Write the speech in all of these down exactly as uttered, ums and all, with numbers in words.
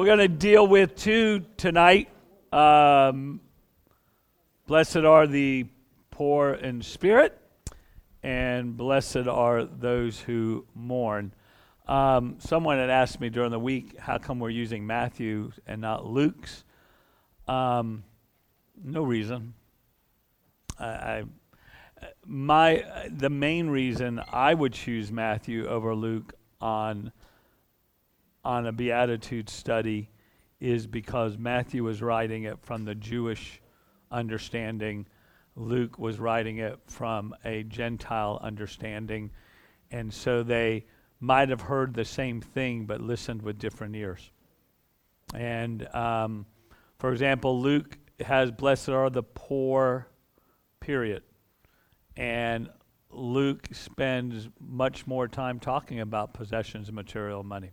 We're going to deal with two tonight. Um, blessed are the poor in spirit, and blessed are those who mourn. Um, someone had asked me during the week, how come we're using Matthew and not Luke's? Um, no reason. I, I my the main reason I would choose Matthew over Luke on on a Beatitudes study is because Matthew was writing it from the Jewish understanding, Luke was writing it from a Gentile understanding, and so they might have heard the same thing but listened with different ears. And um, for example, Luke has blessed are the poor, period. And Luke spends much more time talking about possessions and material money.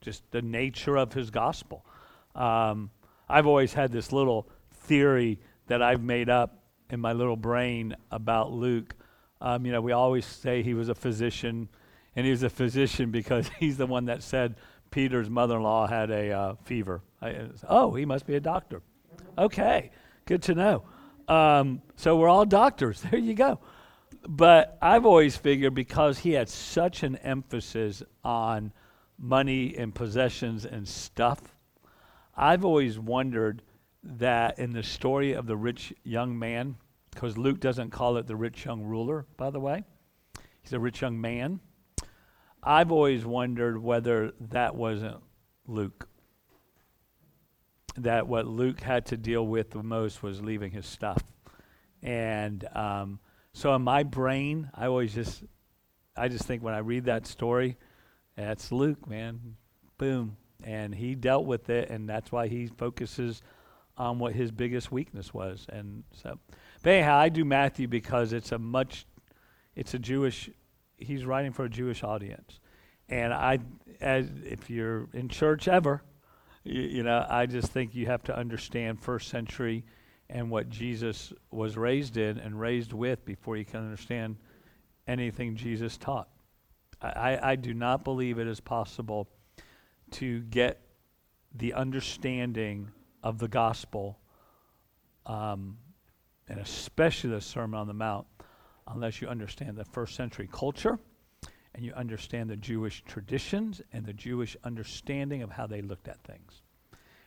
Just the nature of his gospel. Um, I've always had this little theory that I've made up in my little brain about Luke. Um, you know, we always say he was a physician, and he was a physician because he's the one that said Peter's mother-in-law had a uh, fever. I, oh, he must be a doctor. Okay, good to know. Um, so we're all doctors. There you go. But I've always figured because he had such an emphasis on money and possessions and stuff, I've always wondered that in the story of the rich young man, because Luke doesn't call it the rich young ruler, by the way, he's a rich young man, I've always wondered whether that wasn't Luke, that what Luke had to deal with the most was leaving his stuff. And um, so in my brain, I always just, I just think when I read that story, that's Luke, man. Boom. And he dealt with it, and that's why he focuses on what his biggest weakness was. And so, but anyhow, I do Matthew because it's a much, it's a Jewish, he's writing for a Jewish audience. And I, as if you're in church ever, you, you know, I just think you have to understand first century and what Jesus was raised in and raised with before you can understand anything Jesus taught. I, I do not believe it is possible to get the understanding of the gospel, um, and especially the Sermon on the Mount, unless you understand the first century culture and you understand the Jewish traditions and the Jewish understanding of how they looked at things.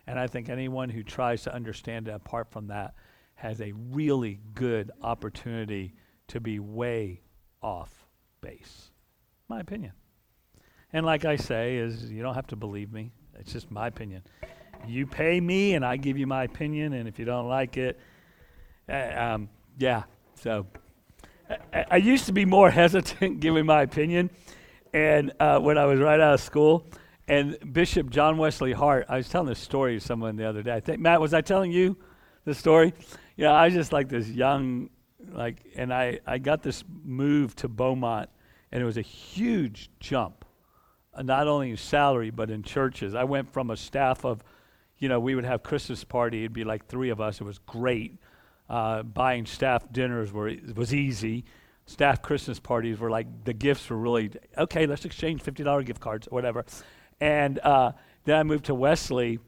And I think anyone who tries to understand it apart from that has a really good opportunity to be way off base. My opinion. And like I say, is you don't have to believe me. It's just my opinion. You pay me and I give you my opinion, and if you don't like it, uh, um, yeah. So I, I used to be more hesitant giving my opinion, and uh, when I was right out of school, and Bishop John Wesley Hart, I was telling this story to someone the other day. I think, Matt, was I telling you the story? You know, I was just like this young, like, and I, I got this move to Beaumont. And it was a huge jump, uh, not only in salary, but in churches. I went from a staff of, you know, we would have Christmas party. It'd be like three of us. It was great. Uh, buying staff dinners were was easy. Staff Christmas parties were like, the gifts were really, okay, let's exchange fifty dollars gift cards or whatever. And uh, then I moved to Wesley,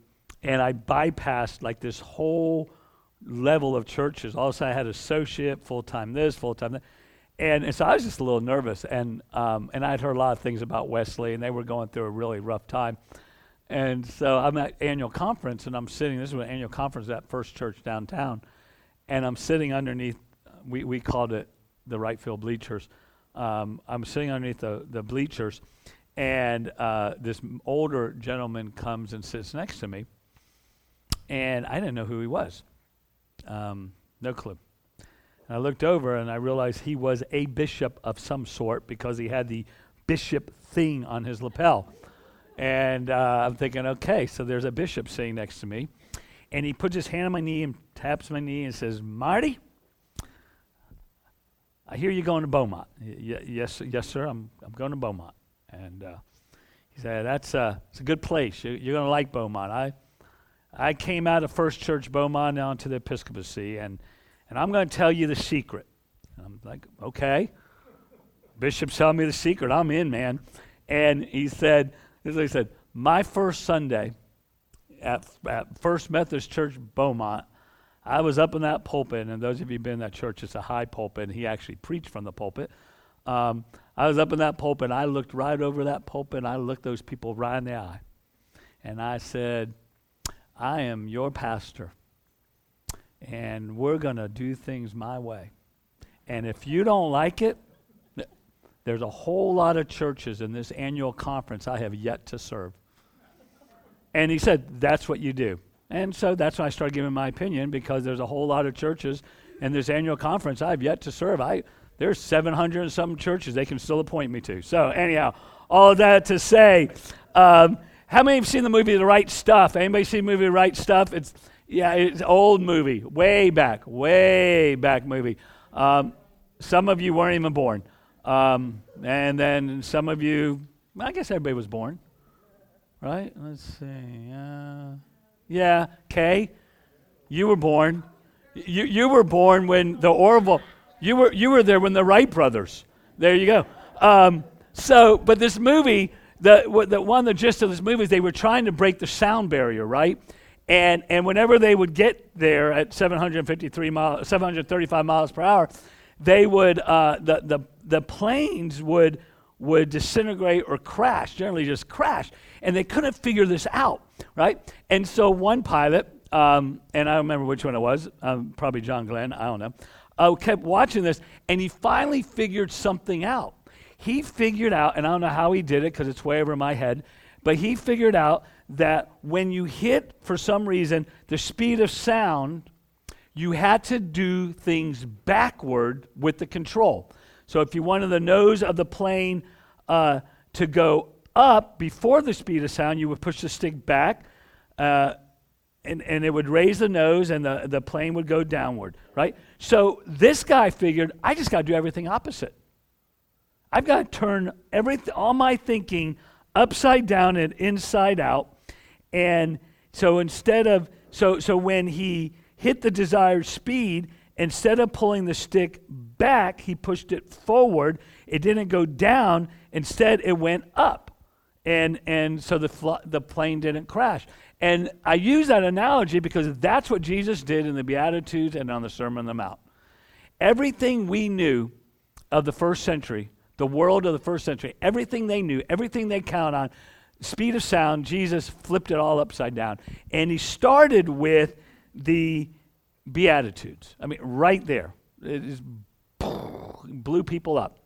and I bypassed like this whole level of churches. All of a sudden I had associate, full-time this, full-time that. And, and so I was just a little nervous, and um, and I'd heard a lot of things about Wesley, and they were going through a really rough time. And so I'm at annual conference, and I'm sitting, this was an annual conference at First Church downtown, and I'm sitting underneath, we, we called it the right field bleachers. Um, I'm sitting underneath the, the bleachers, and uh, this older gentleman comes and sits next to me, and I didn't know who he was. Um, no clue. I looked over and I realized he was a bishop of some sort because he had the bishop thing on his lapel. And uh, I'm thinking, okay, so there's a bishop sitting next to me. And he puts his hand on my knee and taps my knee and says, "Marty, I hear you're going to Beaumont." Y- yes, yes, sir, I'm I'm going to Beaumont. And uh, he said, that's uh, it's a good place. You're, you're going to like Beaumont. I, I came out of First Church Beaumont down to the Episcopacy, and And I'm going to tell you the secret. And I'm like, okay. Bishop's telling me the secret. I'm in, man. And he said, this is what he said, my first Sunday at, at First Methodist Church Beaumont, I was up in that pulpit, and those of you who've been in that church, it's a high pulpit, and he actually preached from the pulpit. Um, I was up in that pulpit, and I looked right over that pulpit, and I looked those people right in the eye. And I said, I am your pastor, and we're going to do things my way. And if you don't like it, there's a whole lot of churches in this annual conference I have yet to serve. And he said, that's what you do. And so that's when I started giving my opinion, because there's a whole lot of churches in this annual conference I have yet to serve. I There's seven hundred and some churches they can still appoint me to. So anyhow, all that to say, um, how many have seen the movie The Right Stuff? Anybody seen the movie The Right Stuff? It's yeah, it's an old movie, way back, way back movie. Um, some of you weren't even born. Um, and then some of you, I guess everybody was born, right? Let's see. Uh, yeah, Kay, you were born. You you were born when the Orville, you were you were there when the Wright brothers. There you go. Um, so, but this movie, the the one the gist of this movie is they were trying to break the sound barrier, right? And and whenever they would get there at seven hundred fifty-three miles, seven hundred thirty-five miles per hour, they would uh, the the the planes would would disintegrate or crash, generally just crash, and they couldn't figure this out, right? And so one pilot, um, and I don't remember which one it was, um, probably John Glenn, I don't know, uh, kept watching this, and he finally figured something out. He figured out, and I don't know how he did it because it's way over my head, but he figured out that when you hit, for some reason, the speed of sound, you had to do things backward with the control. So if you wanted the nose of the plane uh, to go up before the speed of sound, you would push the stick back, uh, and, and it would raise the nose, and the, the plane would go downward, right? So this guy figured, I just got to do everything opposite. I've got to turn everything, all my thinking upside down and inside out. And so instead of, so so when he hit the desired speed, instead of pulling the stick back, he pushed it forward. It didn't go down. Instead, it went up. And and so the fl- the plane didn't crash. And I use that analogy because that's what Jesus did in the Beatitudes and on the Sermon on the Mount. Everything we knew of the first century, the world of the first century, everything they knew, everything they count on, speed of sound, Jesus flipped it all upside down. And he started with the Beatitudes. I mean, right there. It just blew people up.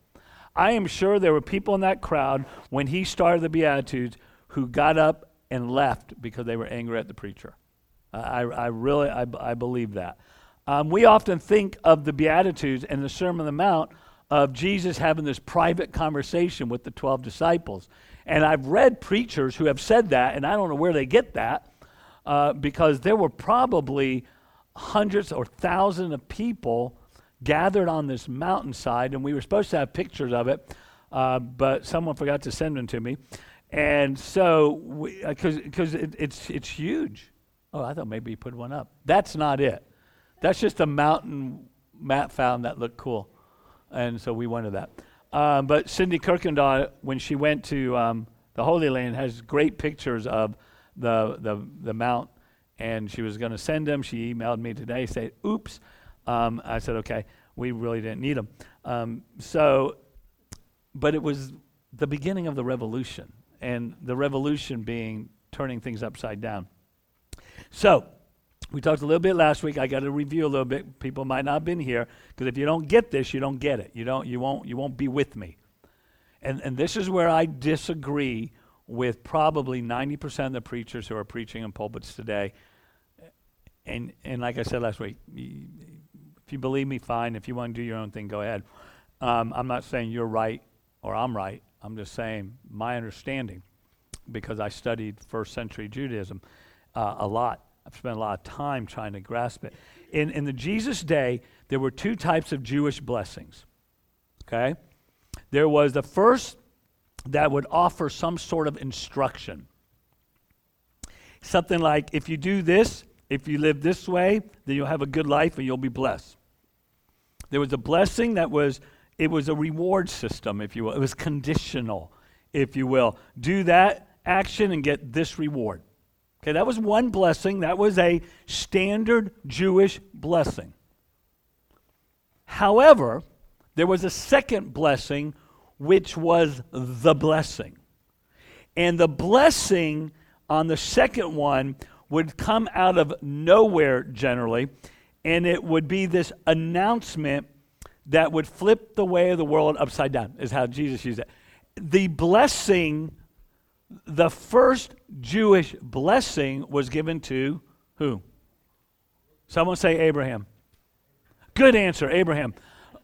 I am sure there were people in that crowd when he started the Beatitudes who got up and left because they were angry at the preacher. I, I really, I, I believe that. Um, we often think of the Beatitudes and the Sermon on the Mount of Jesus having this private conversation with the twelve disciples. And I've read preachers who have said that, and I don't know where they get that, uh, because there were probably hundreds or thousands of people gathered on this mountainside, and we were supposed to have pictures of it, uh, but someone forgot to send them to me. And so, because because it, it's, it's huge. Oh, I thought maybe you put one up. That's not it. That's just a mountain Matt found that looked cool. And so we wanted that. Uh, but Cindy Kirkendall, when she went to um, the Holy Land, has great pictures of the the, the mount, and she was going to send them. She emailed me today, said, oops. Um, I said, okay, we really didn't need them. Um, so, but it was the beginning of the revolution, and the revolution being turning things upside down. So, we talked a little bit last week. I got to review a little bit. People might not have been here, because if you don't get this, you don't get it. You don't. You won't. You won't be with me. And and this is where I disagree with probably ninety percent of the preachers who are preaching in pulpits today. And and like I said last week, if you believe me, fine. If you want to do your own thing, go ahead. Um, I'm not saying you're right or I'm right. I'm just saying my understanding, because I studied first century Judaism uh, a lot. I've spent a lot of time trying to grasp it. In in the Jesus day, there were two types of Jewish blessings, okay? There was the first that would offer some sort of instruction. Something like, if you do this, if you live this way, then you'll have a good life and you'll be blessed. There was a blessing that was, it was a reward system, if you will. It was conditional, if you will. Do that action and get this reward, Okay, that was one blessing. That was a standard Jewish blessing. However, there was a second blessing, which was the blessing. And the blessing on the second one would come out of nowhere generally, and it would be this announcement that would flip the way of the world upside down, is how Jesus used it. The blessing, the first Jewish blessing was given to who? Someone say Abraham. Good answer, Abraham.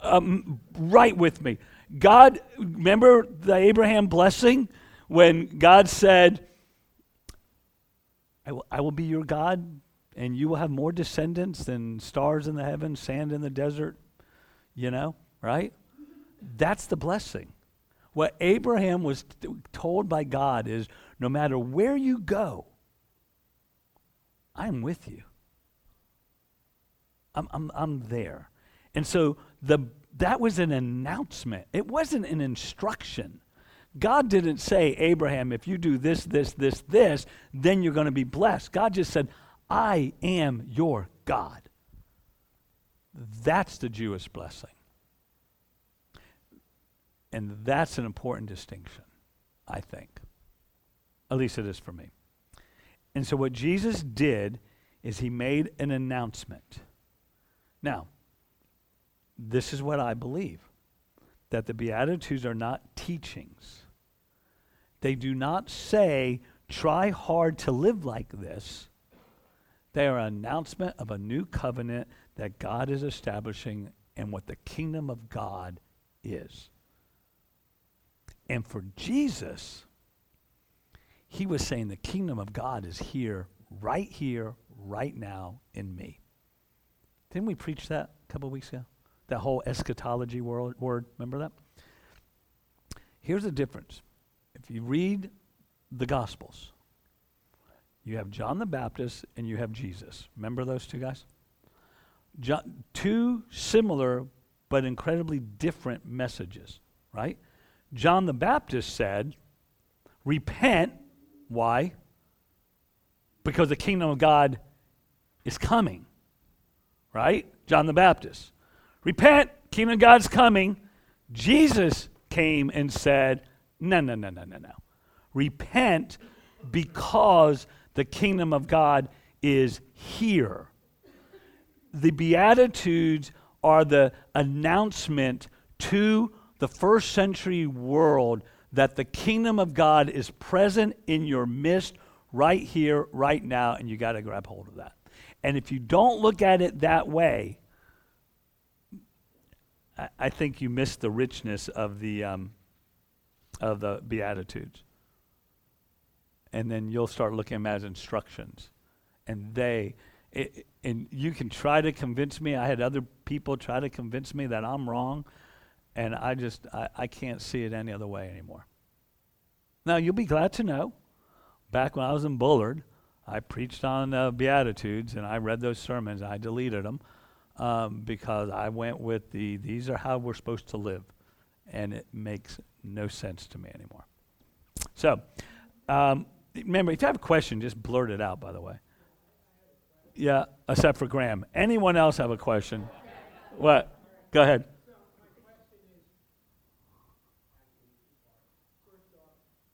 Um, right with me. God, remember the Abraham blessing when God said, I will, I will be your God, and you will have more descendants than stars in the heavens, sand in the desert, you know, right? That's the blessing. What Abraham was t- told by God is, no matter where you go, I'm with you. I'm, I'm, I'm there. And so the that was an announcement. It wasn't an instruction. God didn't say, Abraham, if you do this, this, this, this, then you're going to be blessed. God just said, I am your God. That's the Jewish blessing. And that's an important distinction, I think. At least it is for me. And so what Jesus did is he made an announcement. Now, this is what I believe, that the Beatitudes are not teachings. They do not say, try hard to live like this. They are an announcement of a new covenant that God is establishing and what the kingdom of God is. And for Jesus, he was saying the kingdom of God is here, right here, right now in me. Didn't we preach that a couple weeks ago? That whole eschatology word, word, remember that? Here's the difference. If you read the Gospels, you have John the Baptist and you have Jesus. Remember those two guys? John, two similar but incredibly different messages, right? John the Baptist said, repent. Why? Because the kingdom of God is coming. Right? John the Baptist. Repent. Kingdom of God's coming. Jesus came and said, no, no, no, no, no, no. Repent because the kingdom of God is here. The Beatitudes are the announcement to the first century world that the kingdom of God is present in your midst right here, right now, and you got to grab hold of that. And if you don't look at it that way, I, I think you miss the richness of the um, of the Beatitudes. And then you'll start looking at them as instructions. And they, it, and you can try to convince me. I had other people try to convince me that I'm wrong. And I just, I, I can't see it any other way anymore. Now, you'll be glad to know, back when I was in Bullard, I preached on uh, Beatitudes, and I read those sermons. I deleted them um, because I went with the, these are how we're supposed to live. And it makes no sense to me anymore. So, um, remember, if you have a question, just blurt it out, by the way. Yeah, except for Graham. Anyone else have a question? What? Go ahead.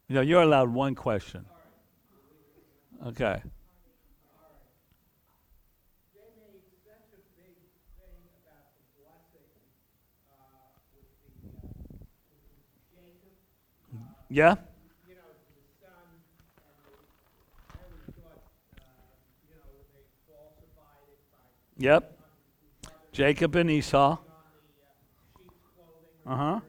No, you're allowed one question. Okay. Yeah? You know, the son, I always thought, you know, they falsified it by... Yep. Jacob and Esau. Uh-huh.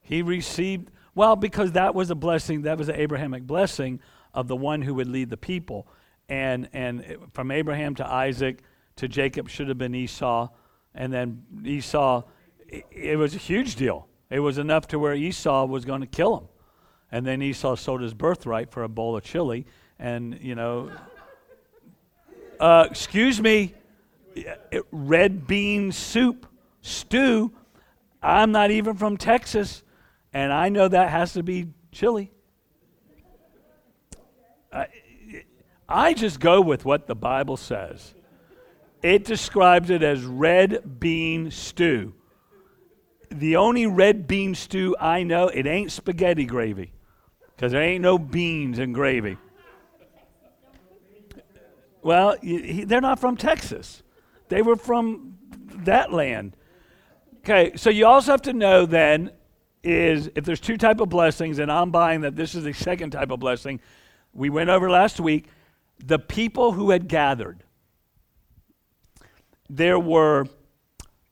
He received, well, because that was a blessing, that was an Abrahamic blessing of the one who would lead the people. And and it, from Abraham to Isaac to Jacob should have been Esau. And then Esau, it, it was a huge deal. It was enough to where Esau was going to kill him. And then Esau sold his birthright for a bowl of chili. And, you know, uh, excuse me, red bean soup, stew. I'm not even from Texas. And I know that has to be chili, I, I just go with what the Bible says. It describes it as red bean stew. The only red bean stew I know, it ain't spaghetti gravy, because there ain't no beans in gravy. Well, they're not from Texas. They were from that land. Okay, so you also have to know then is if there's two type of blessings, and I'm buying that this is the second type of blessing. We went over last week, the people who had gathered. There were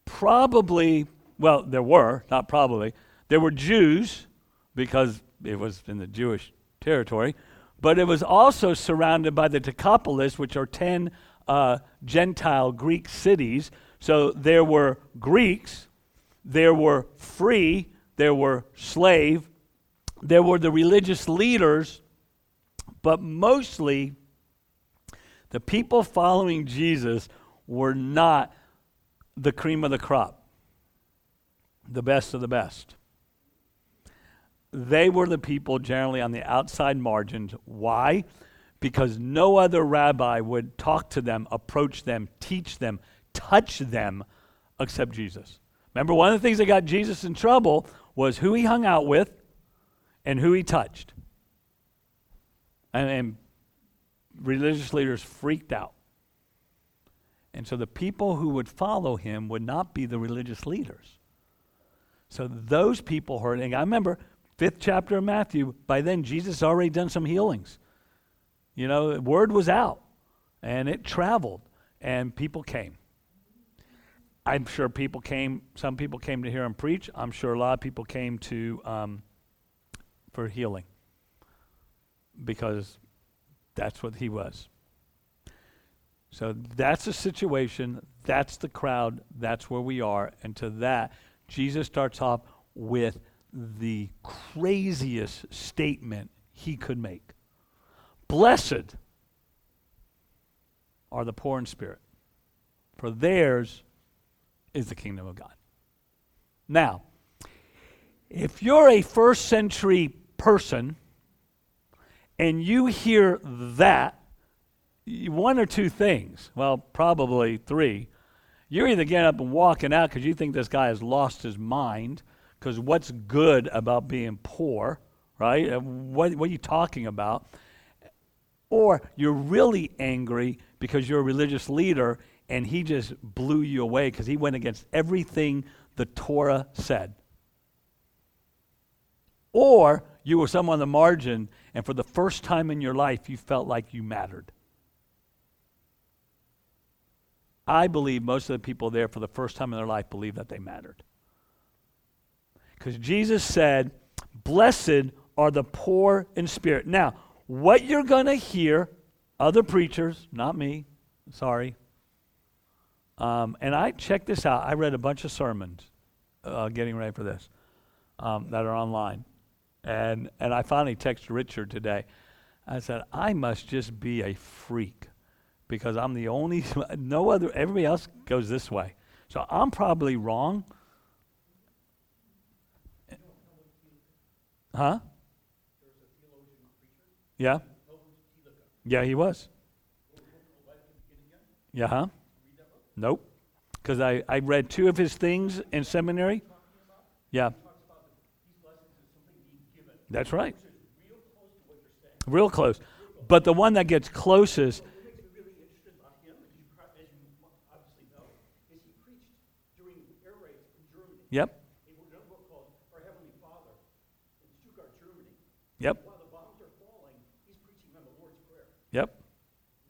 probably, well, there were, not probably, there were Jews, because it was in the Jewish territory, but it was also surrounded by the Decapolis, which are ten uh, Gentile Greek cities. So there were Greeks, there were free, there were slave, there were the religious leaders, but mostly the people following Jesus were not the cream of the crop, the best of the best. They were the people generally on the outside margins. Why? Because no other rabbi would talk to them, approach them, teach them, touch them, except Jesus. Remember, one of the things that got Jesus in trouble was who he hung out with and who he touched. And, and religious leaders freaked out. And so the people who would follow him would not be the religious leaders. So those people heard, and I remember fifth chapter of Matthew, by then Jesus had already done some healings. You know, word was out, and it traveled, and people came. I'm sure people came, some people came to hear him preach. I'm sure a lot of people came to um, for healing, because that's what he was. So that's the situation, that's the crowd, that's where we are, and to that, Jesus starts off with the craziest statement he could make. Blessed are the poor in spirit, for theirs is the kingdom of God. Now, if you're a first century person and you hear that, one or two things, well, probably three. You're either getting up and walking out because you think this guy has lost his mind, because what's good about being poor, right? What, what are you talking about? Or you're really angry because you're a religious leader and he just blew you away because he went against everything the Torah said. Or you were someone on the margin and for the first time in your life you felt like you mattered. I believe most of the people there for the first time in their life believed that they mattered. Because Jesus said, blessed are the poor in spirit. Now, what you're going to hear, other preachers, not me, sorry. Um, and I checked this out. I read a bunch of sermons uh, getting ready for this um, that are online. And, and I finally texted Richard today. I said, I must just be a freak, because I'm the only, no other, everybody else goes this way. So I'm probably wrong. Huh? Yeah. Yeah, he was. Yeah, huh? Nope. Because I, I read two of his things in seminary. Yeah. That's right. Real close. But the one that gets closest, yep. It was a book called Our Heavenly Father in Stuttgart, Germany. Yep. While the bombs are falling, he's preaching on the Lord's Prayer. Yep.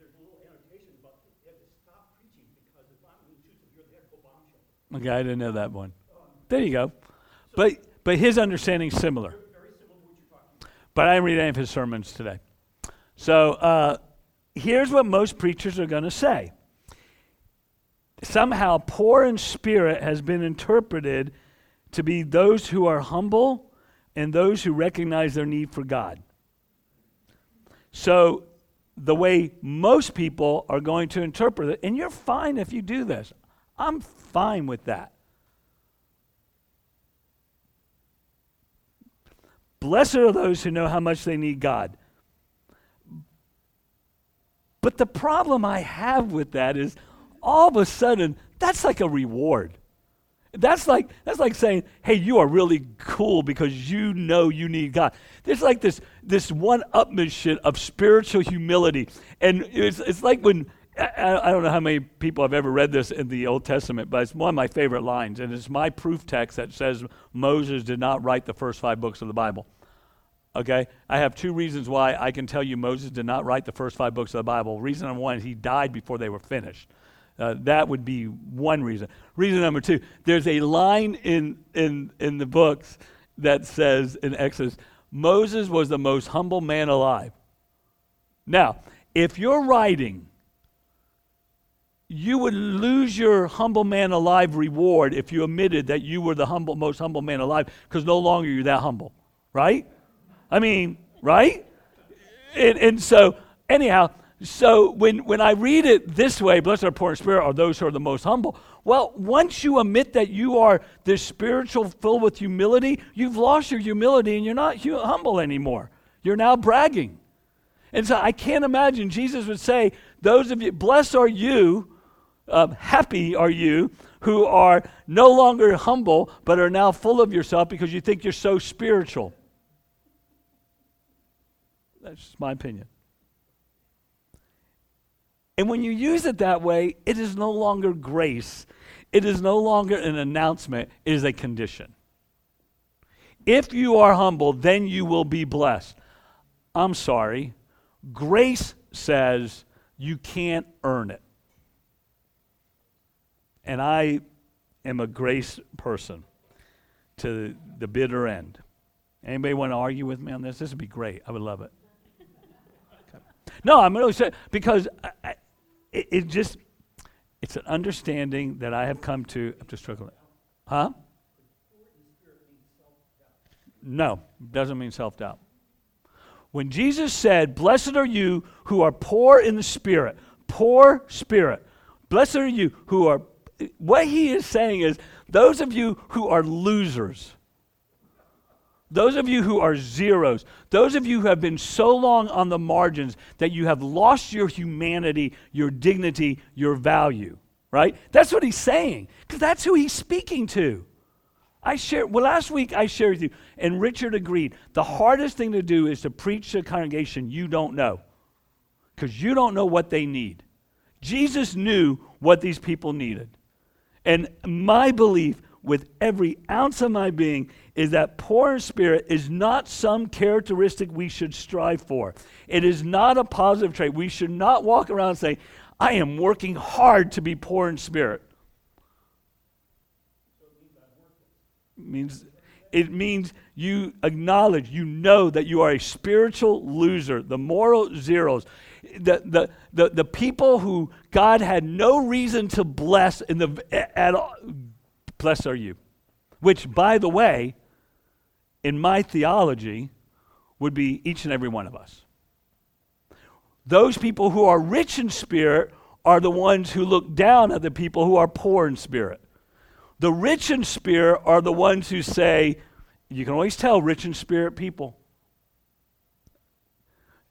There's a little annotation about it. They had to stop preaching because the bomb was too severe. They had to go bomb shelter. Okay, I didn't know that one. Um, there you go. So but but his understanding is similar. Very similar to what you're talking about. But I didn't read any of his sermons today. So uh, here's what most preachers are going to say. Somehow, poor in spirit has been interpreted to be those who are humble and those who recognize their need for God. So the way most people are going to interpret it, and you're fine if you do this. I'm fine with that. Blessed are those who know how much they need God. But the problem I have with that is all of a sudden, that's like a reward. That's like that's like saying, hey, you are really cool because you know you need God. There's like this this one-upmanship of spiritual humility. And it's it's like when, I, I don't know how many people have ever read this in the Old Testament, but it's one of my favorite lines, and it's my proof text that says Moses did not write the first five books of the Bible. Okay, I have two reasons why I can tell you Moses did not write the first five books of the Bible. Reason number one is he died before they were finished. Uh, that would be one reason. Reason number two, there's a line in, in in the books that says in Exodus, Moses was the most humble man alive. Now, if you're writing, you would lose your humble man alive reward if you admitted that you were the humble, most humble man alive, because no longer you're that humble, right? I mean, right? And, and so, anyhow... So when, when I read it this way, blessed are the poor in spirit, are those who are the most humble. Well, once you admit that you are this spiritual filled with humility, you've lost your humility and you're not hu- humble anymore. You're now bragging. And so I can't imagine Jesus would say, those of you, blessed are you, uh, happy are you, who are no longer humble, but are now full of yourself because you think you're so spiritual. That's just my opinion. And when you use it that way, it is no longer grace. It is no longer an announcement. It is a condition. If you are humble, then you will be blessed. I'm sorry. Grace says you can't earn it. And I am a grace person to the bitter end. Anybody want to argue with me on this? This would be great. I would love it. Okay. No, I'm really saying because... I, It, it just, it's an understanding that I have come to, I'm just struggling. Huh? No, doesn't mean self-doubt. When Jesus said, blessed are you who are poor in the spirit, poor spirit, blessed are you who are, what he is saying is, those of you who are losers, those of you who are zeros, those of you who have been so long on the margins that you have lost your humanity, your dignity, your value, right? That's what he's saying, because that's who he's speaking to. I shared, well, last week I shared with you, and Richard agreed, the hardest thing to do is to preach to a congregation you don't know, because you don't know what they need. Jesus knew what these people needed. And my belief with every ounce of my being is that poor in spirit is not some characteristic we should strive for. It is not a positive trait. We should not walk around saying, I am working hard to be poor in spirit. So it means, it means you acknowledge, you know that you are a spiritual loser, the moral zeros. The, the the the people who God had no reason to bless in the at all. Blessed are you, which, by the way, in my theology, would be each and every one of us. Those people who are rich in spirit are the ones who look down at the people who are poor in spirit. The rich in spirit are the ones who say, you can always tell rich in spirit people.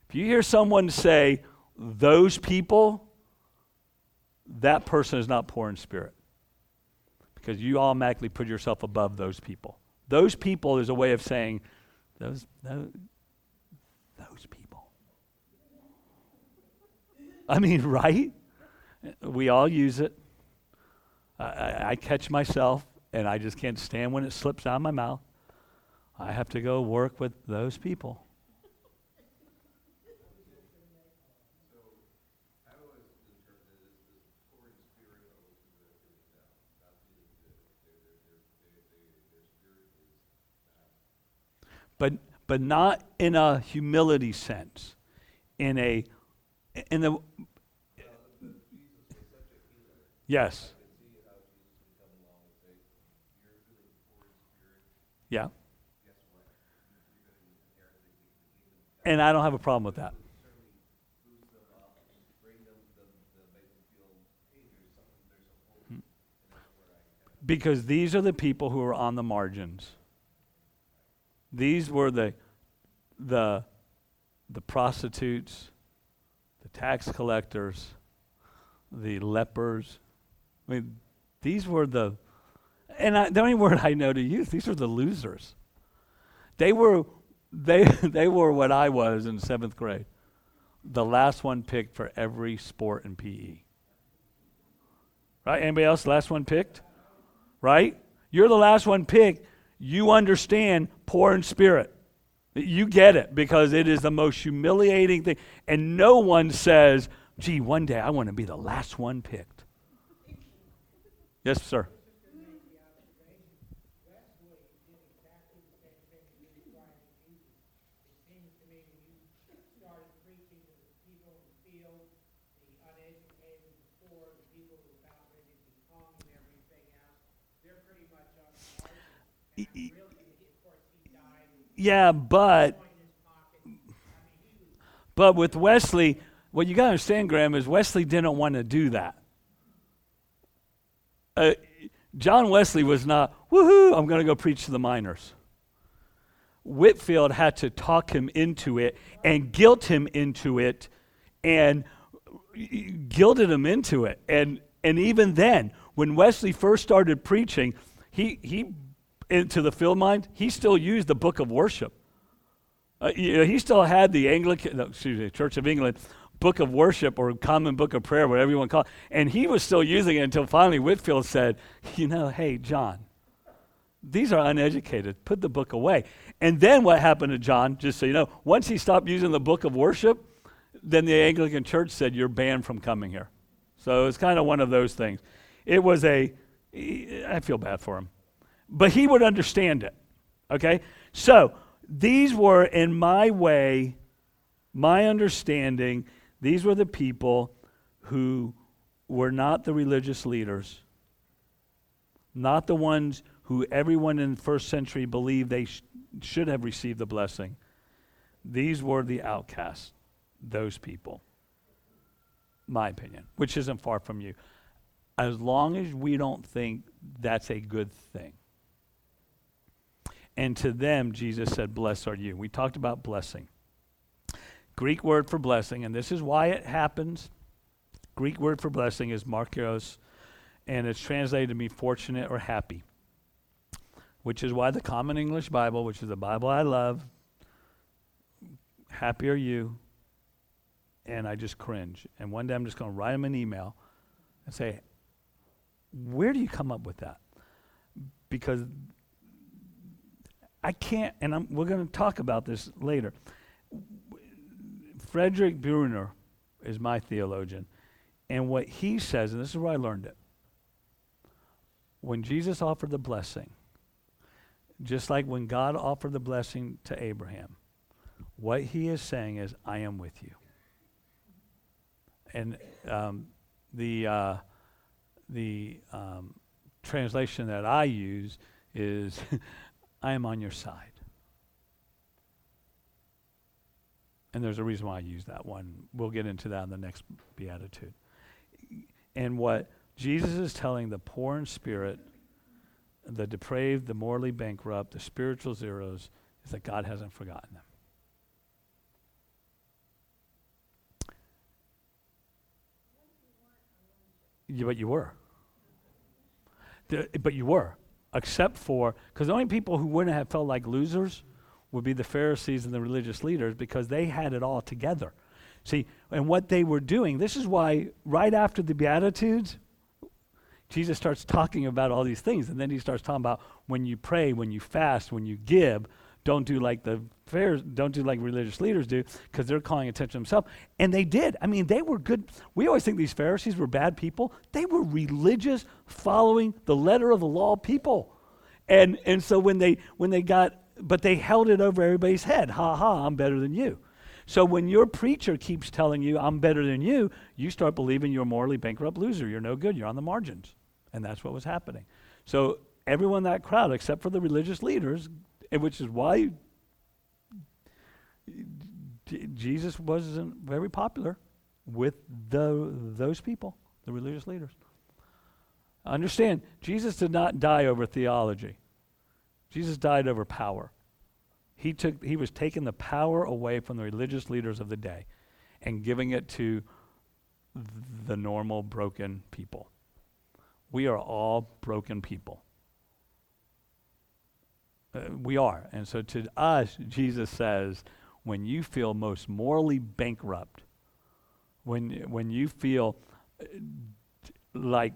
If you hear someone say, those people, that person is not poor in spirit. Because you automatically put yourself above those people. Those people is a way of saying, those, those, those people. I mean, right? We all use it. I, I catch myself, and I just can't stand when it slips out of my mouth. I have to go work with those people. But but not in a humility sense, in a in the yes, yeah, and I don't have a problem with that. Because these are the people who are on the margins. These were the the the prostitutes, the tax collectors, the lepers. I mean, these were the, and I, the only word I know to use, these are the losers. They were, they they were what I was in seventh grade, the last one picked for every sport in P E. Right? Anybody else last one picked? Right? You're the last one picked. You understand poor in spirit. You get it because it is the most humiliating thing. And no one says, gee, one day I want to be the last one picked. Yes, sir. Yeah, but but with Wesley, what you got to understand, Graham, is Wesley didn't want to do that. Uh, John Wesley was not, woohoo, I'm going to go preach to the minors. Whitfield had to talk him into it and guilt him into it and guilted him into it. And and even then, when Wesley first started preaching, he he. into the field mind, he still used the Book of Worship. Uh, you know, he still had the Anglican, no, excuse me, Church of England Book of Worship or Common Book of Prayer, whatever you want to call it, and he was still using it until finally Whitfield said, you know, hey, John, these are uneducated. Put the book away. And then what happened to John, just so you know, once he stopped using the Book of Worship, then the Anglican Church said, you're banned from coming here. So it's kind of one of those things. It was a, I feel bad for him. But he would understand it, okay? So these were, in my way, my understanding, these were the people who were not the religious leaders, not the ones who everyone in the first century believed they sh- should have received the blessing. These were the outcasts, those people, my opinion, which isn't far from you. As long as we don't think that's a good thing. And to them, Jesus said, blessed are you. We talked about blessing. Greek word for blessing, and this is why it happens. Greek word for blessing is markios, and it's translated to be fortunate or happy, which is why the Common English Bible, which is the Bible I love, happy are you, and I just cringe. And one day I'm just going to write them an email and say, where do you come up with that? Because I can't, and I'm, we're going to talk about this later. Frederick Buechner is my theologian, and what he says, and this is where I learned it. When Jesus offered the blessing, just like when God offered the blessing to Abraham, what he is saying is, I am with you. And um, the uh, the um, translation that I use is, I am on your side. And there's a reason why I use that one. We'll get into that in the next Beatitude. And what Jesus is telling the poor in spirit, the depraved, the morally bankrupt, the spiritual zeros, is that God hasn't forgotten them. You, but you were. The, but you were. Except for, because the only people who wouldn't have felt like losers would be the Pharisees and the religious leaders, because they had it all together. See, and what they were doing, this is why right after the Beatitudes, Jesus starts talking about all these things, and then he starts talking about when you pray, when you fast, when you give, don't do like the Pharisees, don't do like religious leaders do, because they're calling attention to themselves. And they did. I mean, they were good. We always think these Pharisees were bad people. They were religious, following the letter of the law people. And and so when they when they got, but they held it over everybody's head. Ha ha, I'm better than you. So when your preacher keeps telling you, I'm better than you, you start believing you're a morally bankrupt loser. You're no good. You're on the margins. And that's what was happening. So everyone in that crowd, except for the religious leaders, and which is why Jesus wasn't very popular with the those people, the religious leaders. Understand, Jesus did not die over theology. Jesus died over power. He took he was taking the power away from the religious leaders of the day. and giving it to the normal broken people. We are all broken people. Uh, we are. And so to us, Jesus says, when you feel most morally bankrupt, when when you feel like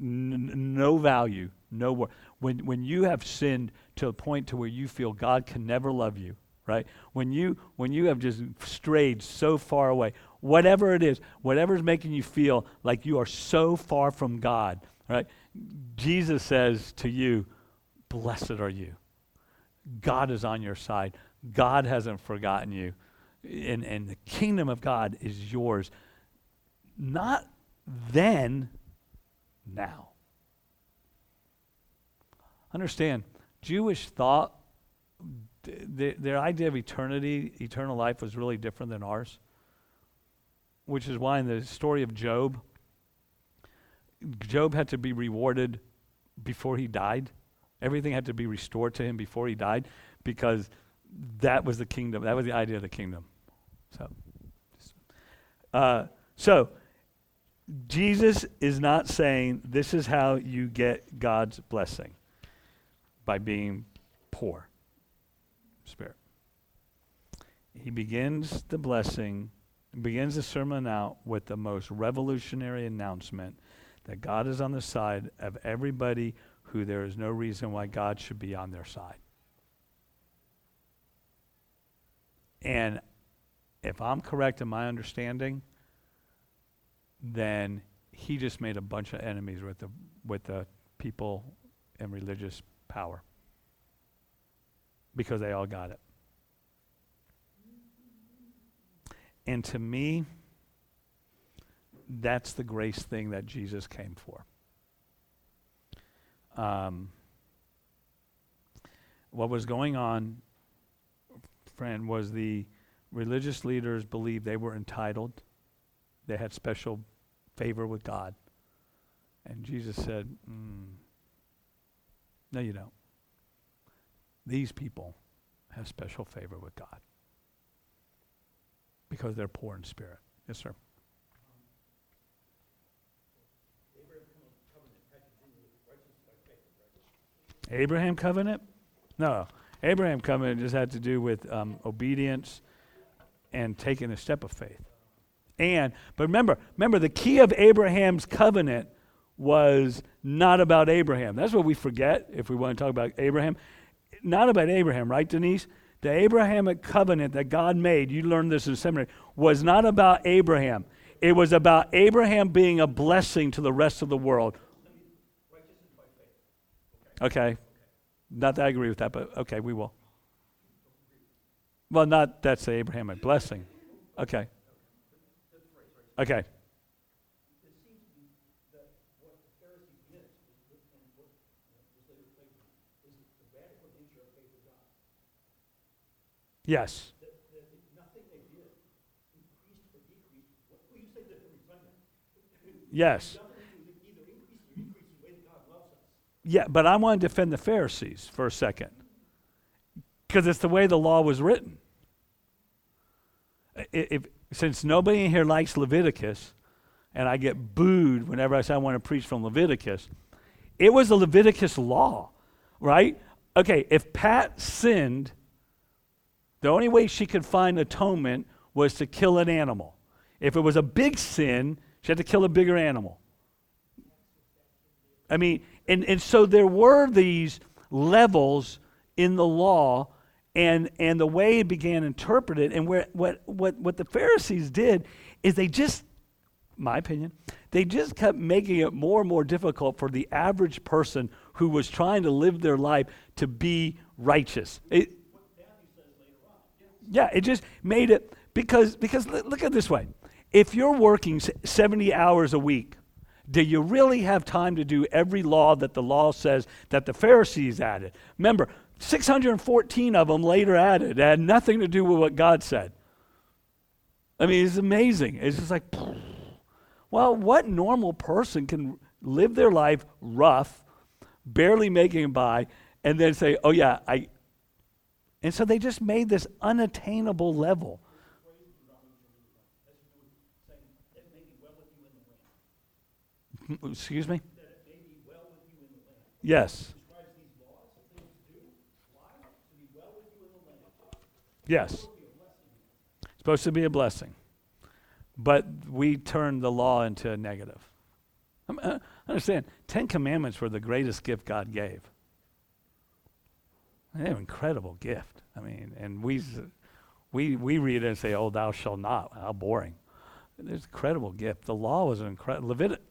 n- no value, no worth, when when you have sinned to a point to where you feel God can never love you, right? When you when you have just strayed so far away, whatever it is, whatever's making you feel like you are so far from God, right? Jesus says to you, blessed are you. God is on your side. God hasn't forgotten you. And, and the kingdom of God is yours. Not then, now. Understand, Jewish thought, th- their idea of eternity, eternal life was really different than ours. Which is why in the story of Job, Job had to be rewarded before he died. Everything had to be restored to him before he died, because that was the kingdom. That was the idea of the kingdom. So, uh, so Jesus is not saying this is how you get God's blessing, by being poor in spirit. He begins the blessing, begins the sermon out with the most revolutionary announcement that God is on the side of everybody who there is no reason why God should be on their side. And if I'm correct in my understanding, then he just made a bunch of enemies with the with the people in religious power, because they all got it. And to me, that's the grace thing that Jesus came for. Um, what was going on, friend, was the religious leaders believed they were entitled. They had special favor with God. And Jesus said, mm, no, you don't. These people have special favor with God because they're poor in spirit. Yes, sir. Abraham covenant? No. Abraham covenant just had to do with um, obedience and taking a step of faith. And but remember, remember the key of Abraham's covenant was not about Abraham. That's what we forget if we want to talk about Abraham. Not about Abraham, right, Denise? The Abrahamic covenant that God made, you learned this in seminary, was not about Abraham. It was about Abraham being a blessing to the rest of the world. Okay. Not that I agree with that, but okay, we will. Well, not that's the Abrahamic blessing. Okay. Okay. Yes. Yes. Yeah, but I want to defend the Pharisees for a second, because it's the way the law was written. If, since nobody in here likes Leviticus, and I get booed whenever I say I want to preach from Leviticus, it was the Leviticus law, right? Okay, if Pat sinned, the only way she could find atonement was to kill an animal. If it was a big sin, she had to kill a bigger animal. I mean... And and so there were these levels in the law, and and the way it began interpreted, and where what what what the Pharisees did is they just, my opinion, they just kept making it more and more difficult for the average person who was trying to live their life to be righteous. It, yeah, it just made it because because look at it this way: if you're working seventy hours a week, do you really have time to do every law that the law says that the Pharisees added? Remember, six hundred fourteen of them later added. It had nothing to do with what God said. I mean, it's amazing. It's just like, well, what normal person can live their life rough, barely making it by, and then say, oh, yeah, I... And so they just made this unattainable level. Excuse me? That it may be well with you in the land. Yes. Describes these laws and things to do. Why? To be well with you in the land. Yes. It's supposed to be a blessing. But we turned the law into a negative. I understand, Ten Commandments were the greatest gift God gave. An incredible gift. I mean, and we we we read it and say, oh, thou shalt not. How boring. It's an incredible gift. The law was an incredible, Leviticus,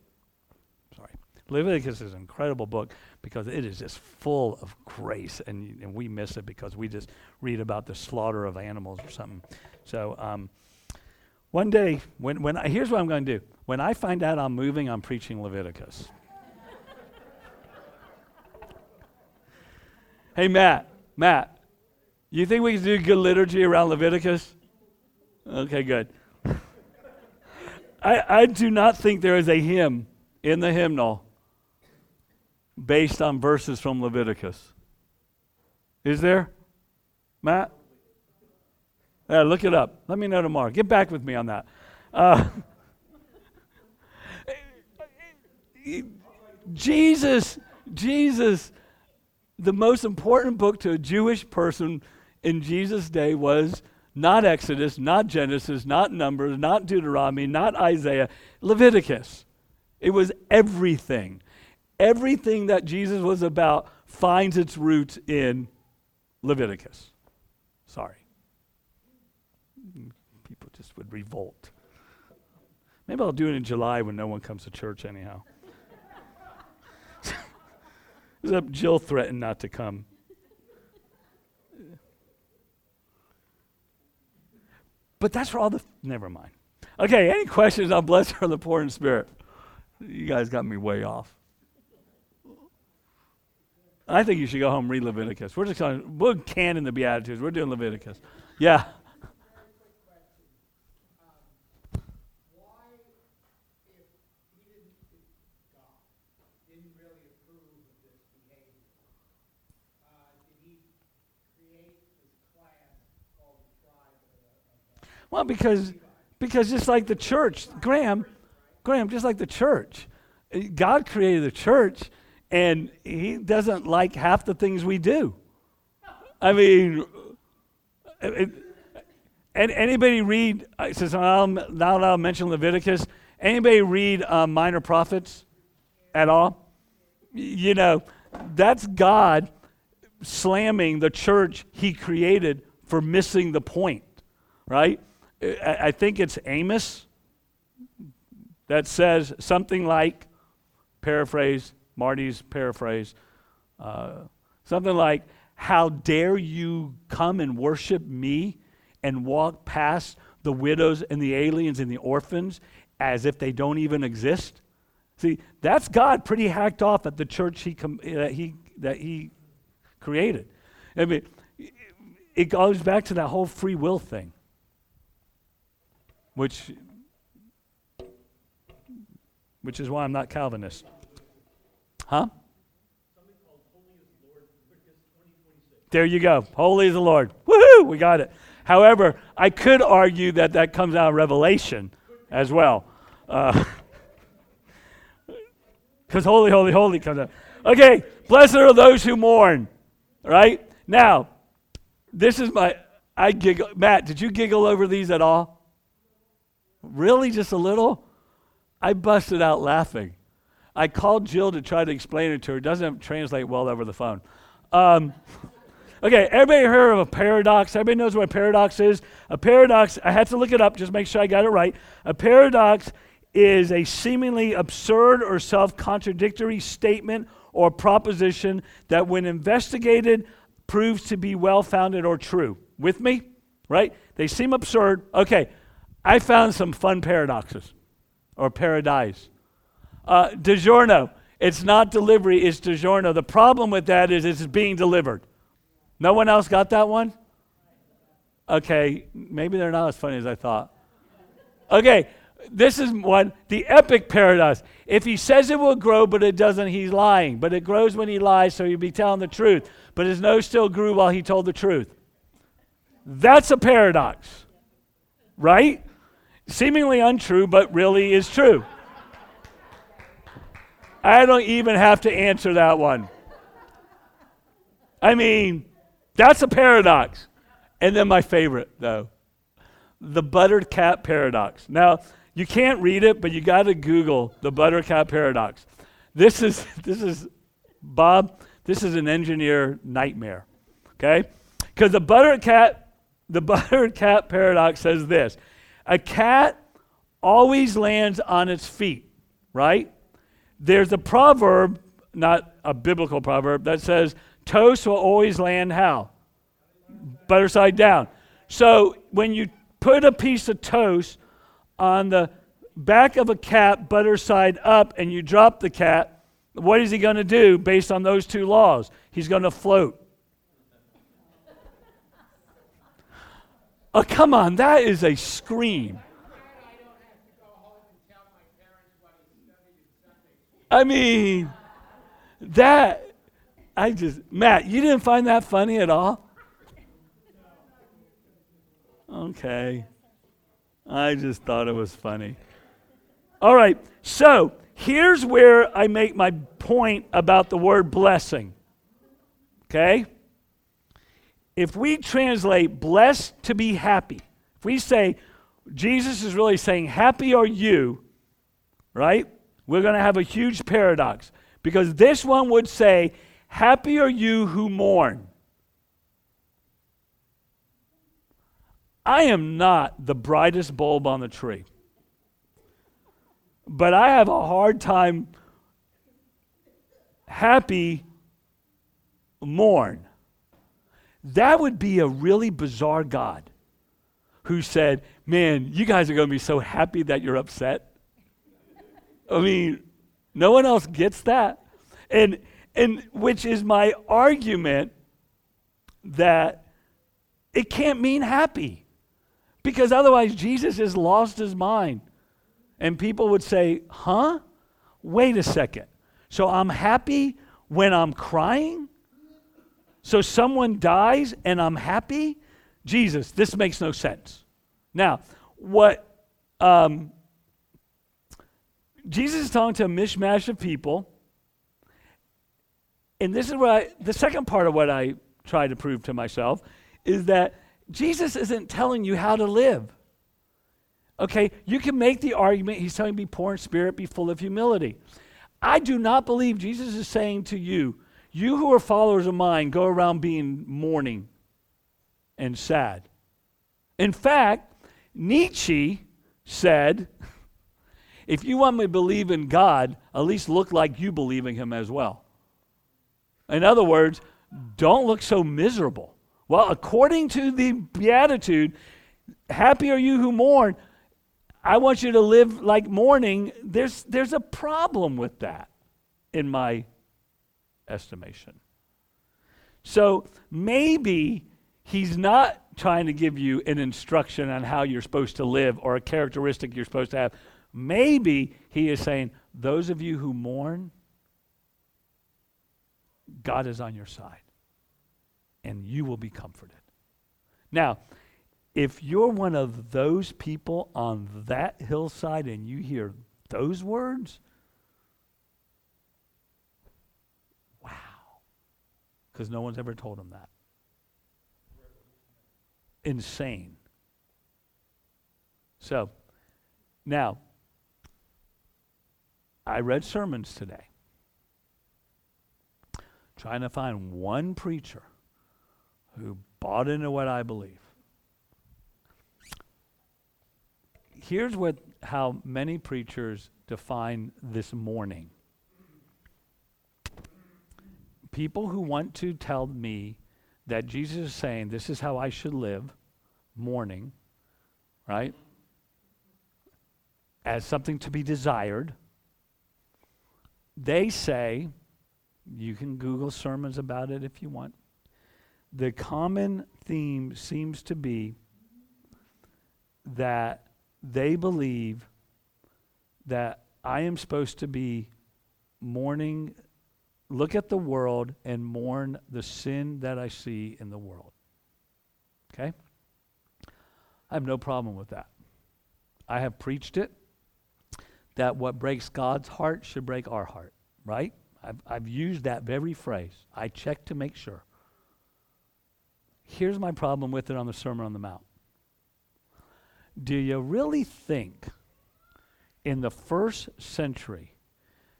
sorry. Leviticus is an incredible book because it is just full of grace, and and we miss it because we just read about the slaughter of animals or something. So, um, one day, when when I, here's what I'm going to do. When I find out I'm moving, I'm preaching Leviticus. Hey, Matt, Matt, you think we can do good liturgy around Leviticus? Okay, good. I, I do not think there is a hymn in the hymnal based on verses from Leviticus. Is there, Matt? Yeah, look it up. Let me know tomorrow. Get back with me on that. Uh, Jesus, Jesus, the most important book to a Jewish person in Jesus' day was not Exodus, not Genesis, not Numbers, not Deuteronomy, not Isaiah, Leviticus. It was everything. Everything that Jesus was about finds its roots in Leviticus. Sorry. People just would revolt. Maybe I'll do it in July when no one comes to church anyhow. Jill threatened not to come. But that's for all the... F- Never mind. Okay, any questions on blessed are the poor in spirit? You guys got me way off. I think you should go home and read Leviticus. We're just going we're canning the Beatitudes. We're doing Leviticus. Yeah. Well, because because just like the church, Graham, Graham, just like the church, God created the church, and he doesn't like half the things we do. I mean, it, and anybody read, since I'll, now I'll mention Leviticus, anybody read uh, Minor Prophets at all? You know, that's God slamming the church he created for missing the point, right? I think it's Amos that says something like, paraphrase, Marty's paraphrase, uh, something like, how dare you come and worship me and walk past the widows and the aliens and the orphans as if they don't even exist? See, that's God pretty hacked off at the church he com- that he that he created. I mean, it goes back to that whole free will thing, which which is why I'm not Calvinist. Huh? There you go. Holy is the Lord. Woohoo! We got it. However, I could argue that that comes out of Revelation as well. Because uh, holy, holy, holy comes out. Okay, blessed are those who mourn. Right? Now, this is my, I giggle. Matt, did you giggle over these at all? Really, just a little? I busted out laughing. I called Jill to try to explain it to her. It doesn't translate well over the phone. Um, okay, everybody heard of a paradox? Everybody knows what a paradox is? A paradox, I had to look it up, just make sure I got it right. A paradox is a seemingly absurd or self-contradictory statement or proposition that when investigated proves to be well-founded or true. With me? Right? They seem absurd. Okay. I found some fun paradoxes, or paradise. Uh, DiGiorno, it's not delivery, it's DiGiorno. The problem with that is it's being delivered. No one else got that one? Okay, maybe they're not as funny as I thought. Okay, this is one, the epic paradox. If he says it will grow, but it doesn't, he's lying. But it grows when he lies, so he'll be telling the truth. But his nose still grew while he told the truth. That's a paradox, right? Seemingly untrue, but really is true. I don't even have to answer that one. I mean, that's a paradox. And then my favorite, though, the buttercup paradox. Now, you can't read it, but you got to Google the buttercup paradox. This is, this is, Bob, this is an engineer nightmare, okay? Because the buttercup the buttercup paradox says this. A cat always lands on its feet, right? There's a proverb, not a biblical proverb, that says toast will always land how? Butter side down. So when you put a piece of toast on the back of a cat butter side up and you drop the cat, what is he going to do based on those two laws? He's going to float. Oh, come on, that is a scream. I mean, that, I just, Matt, you didn't find that funny at all? Okay. I just thought it was funny. All right, so here's where I make my point about the word blessing. Okay? If we translate blessed to be happy, if we say Jesus is really saying happy are you, right? We're going to have a huge paradox because this one would say happy are you who mourn. I am not the brightest bulb on the tree. But I have a hard time happy mourn. That would be a really bizarre God who said, man, you guys are going to be so happy that you're upset. I mean, no one else gets that. And and which is my argument that it can't mean happy. Because otherwise, Jesus has lost his mind. And people would say, huh? Wait a second. So I'm happy when I'm crying? So someone dies and I'm happy? Jesus, this makes no sense. Now, what um, Jesus is talking to a mishmash of people. And this is what I, the second part of what I try to prove to myself is that Jesus isn't telling you how to live. Okay, you can make the argument, he's telling you be poor in spirit, be full of humility. I do not believe Jesus is saying to you, you who are followers of mine, go around being mourning and sad. In fact, Nietzsche said, if you want me to believe in God, at least look like you believe in him as well. In other words, don't look so miserable. Well, according to the Beatitude, happy are you who mourn. I want you to live like mourning. There's there's a problem with that, in my estimation. So maybe he's not trying to give you an instruction on how you're supposed to live or a characteristic you're supposed to have. Maybe he is saying, those of you who mourn, God is on your side. And you will be comforted. Now, if you're one of those people on that hillside and you hear those words, wow. Because no one's ever told them that. Insane. So, now, I read sermons today, trying to find one preacher who bought into what I believe. Here's what how many preachers define this mourning. People who want to tell me that Jesus is saying this is how I should live, mourning, right? As something to be desired. They say, you can Google sermons about it if you want. The common theme seems to be that they believe that I am supposed to be mourning, look at the world and mourn the sin that I see in the world. Okay? I have no problem with that. I have preached it, that what breaks God's heart should break our heart. right? I've, I've used that very phrase. I check to make sure. Here's my problem with it on the Sermon on the Mount. Do you really think in the first century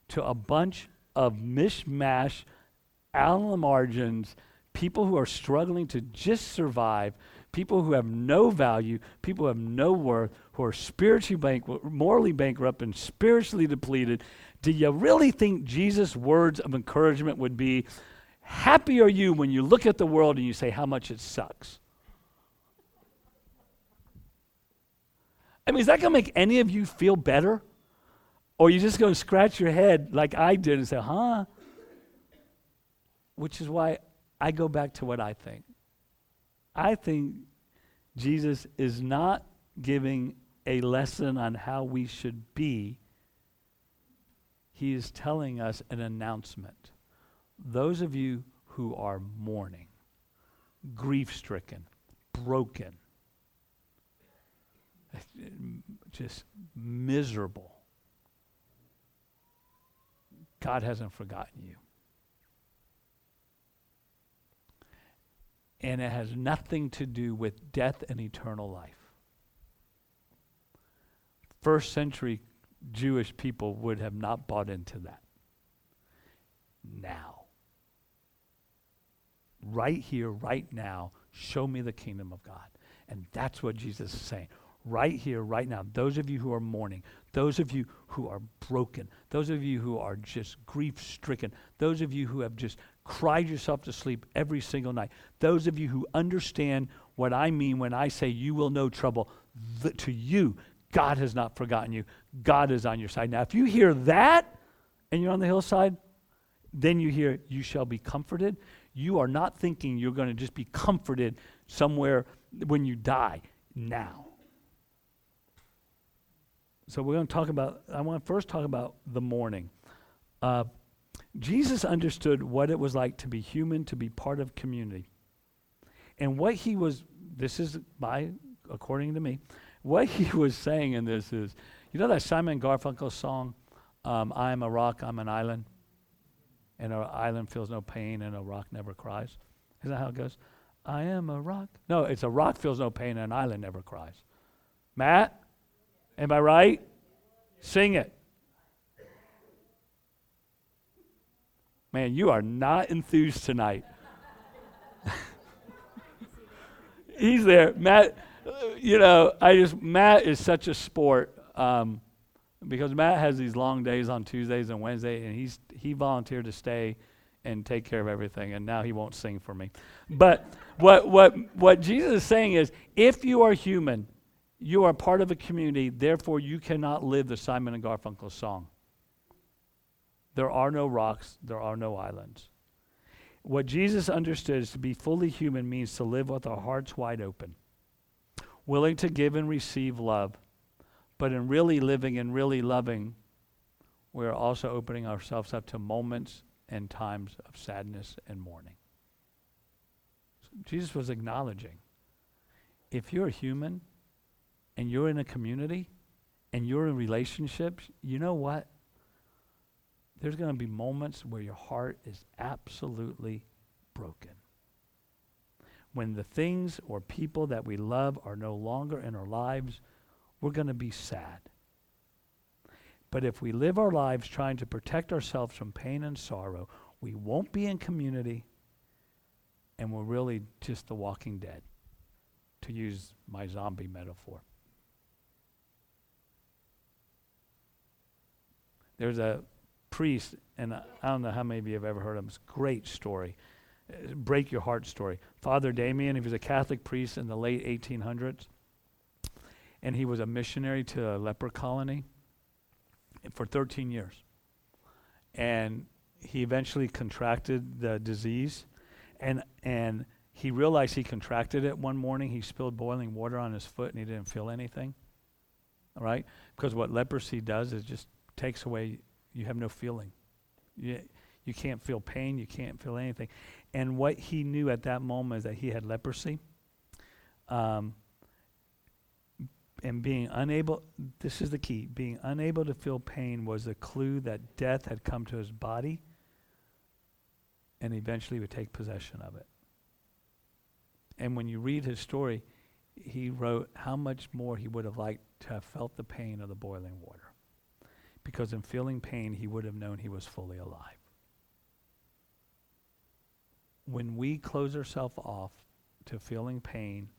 to a bunch of mishmash, out on the margins, people who are struggling to just survive, people who have no value, people who have no worth, who are spiritually bankrupt, morally bankrupt and spiritually depleted, do you really think Jesus' words of encouragement would be, happy are you when you look at the world and you say how much it sucks? I mean, is that going to make any of you feel better? Or are you just going to scratch your head like I did and say, huh? Which is why I go back to what I think. I think Jesus is not giving a lesson on how we should be. He is telling us an announcement. Those of you who are mourning, grief-stricken, broken, just miserable, God hasn't forgotten you. And it has nothing to do with death and eternal life. First century Jewish people would have not bought into that. Now. Right here, right now, show me the kingdom of God. And that's what Jesus is saying. Right here, right now, those of you who are mourning, those of you who are broken, those of you who are just grief-stricken, those of you who have just cried yourself to sleep every single night, those of you who understand what I mean when I say you will know trouble, th- to you, God has not forgotten you. God is on your side. Now, if you hear that and you're on the hillside, then you hear, you shall be comforted. You are not thinking you're going to just be comforted somewhere when you die now. So we're going to talk about, I want to first talk about the mourning. Uh, Jesus understood what it was like to be human, to be part of community. And what he was, this is my, according to me, what he was saying in this is, you know that Simon and Garfunkel song, um, I am a rock, I'm an island, and an island feels no pain and a rock never cries? Isn't that how it goes? I am a rock. No, it's a rock feels no pain and an island never cries. Matt? Am I right? Sing it. Man, you are not enthused tonight. He's there. Matt, you know, I just, Matt is such a sport um, because Matt has these long days on Tuesdays and Wednesdays, and he's he volunteered to stay and take care of everything, and now he won't sing for me. But what what what Jesus is saying is, if you are human, you are part of a community, therefore you cannot live the Simon and Garfunkel song. There are no rocks, there are no islands. What Jesus understood is to be fully human means to live with our hearts wide open, willing to give and receive love, but in really living and really loving, we're also opening ourselves up to moments and times of sadness and mourning. So Jesus was acknowledging, if you're a human, and you're in a community, and you're in relationships, you know what? There's going to be moments where your heart is absolutely broken. When the things or people that we love are no longer in our lives, we're going to be sad. But if we live our lives trying to protect ourselves from pain and sorrow, we won't be in community, and we're really just the walking dead, to use my zombie metaphor. There's a priest, and I don't know how many of you have ever heard of him. It's a great story, uh, break your heart story. Father Damien, he was a Catholic priest in the late eighteen hundreds, and he was a missionary to a leper colony for thirteen years. And he eventually contracted the disease, and and he realized he contracted it one morning. He spilled boiling water on his foot and he didn't feel anything, all right? Because what leprosy does is just takes away, you have no feeling. You, you can't feel pain, you can't feel anything. And what he knew at that moment is that he had leprosy. Um, and being unable, this is the key, being unable to feel pain was a clue that death had come to his body and eventually would take possession of it. And when you read his story, he wrote how much more he would have liked to have felt the pain of the boiling water, because in feeling pain, he would have known he was fully alive. When we close ourselves off to feeling pain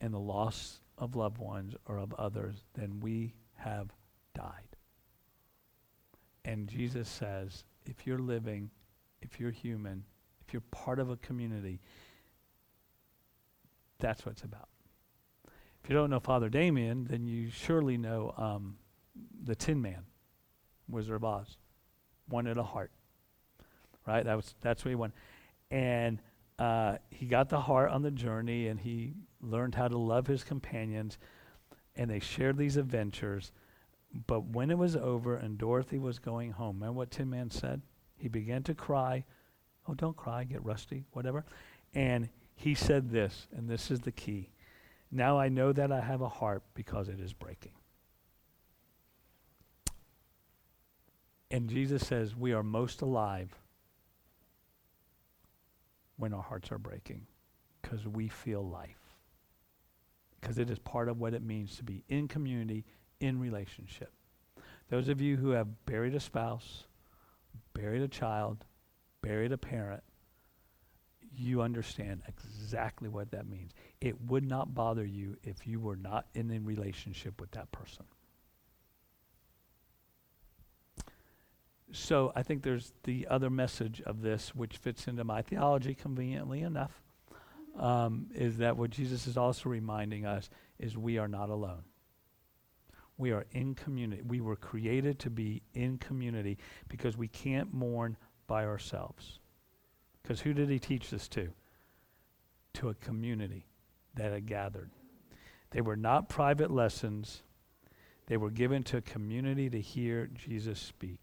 and the loss of loved ones or of others, then we have died. And Jesus says, if you're living, if you're human, if you're part of a community, that's what it's about. If you don't know Father Damien, then you surely know um, the Tin Man, Wizard of Oz, wanted a heart, right? That was that's what he wanted. And uh, he got the heart on the journey, and he learned how to love his companions, and they shared these adventures. But when it was over and Dorothy was going home, remember what Tin Man said? He began to cry. Oh, don't cry, get rusty, whatever. And he said this, and this is the key. Now I know that I have a heart because it is breaking. And Jesus says we are most alive when our hearts are breaking, because we feel life. Because it is part of what it means to be in community, in relationship. Those of you who have buried a spouse, buried a child, buried a parent, you understand exactly what that means. It would not bother you if you were not in a relationship with that person. So I think there's the other message of this, which fits into my theology conveniently enough, um, is that what Jesus is also reminding us is we are not alone. We are in community. We were created to be in community, because we can't mourn by ourselves. Because who did he teach this to? To a community that had gathered. They were not private lessons. They were given to a community to hear Jesus speak.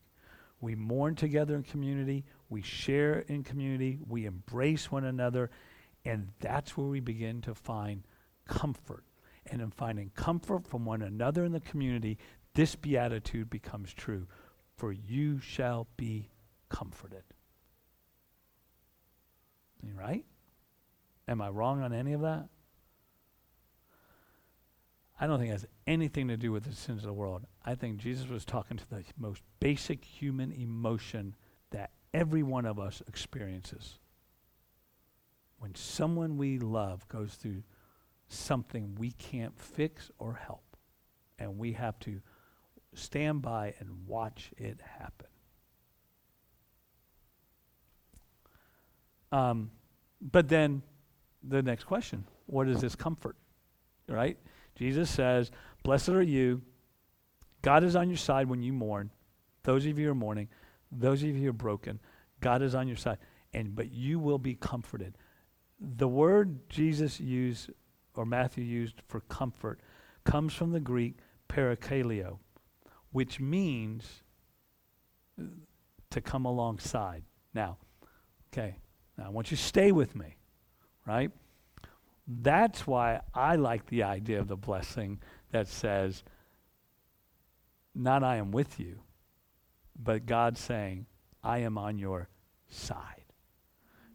We mourn together in community, we share in community, we embrace one another, and that's where we begin to find comfort. And in finding comfort from one another in the community, this beatitude becomes true. For you shall be comforted. You right? Am I wrong on any of that? I don't think it has anything to do with the sins of the world. I think Jesus was talking to the most basic human emotion that every one of us experiences. When someone we love goes through something we can't fix or help, and we have to stand by and watch it happen. Um, but then the next question, what is this comfort, right? Jesus says, blessed are you. God is on your side when you mourn. Those of you who are mourning, those of you who are broken, God is on your side. And but you will be comforted. The word Jesus used, or Matthew used, for comfort comes from the Greek parakaleo, which means to come alongside. Now, okay, now I want you to stay with me, right? That's why I like the idea of the blessing that says, not I am with you, but God saying, I am on your side.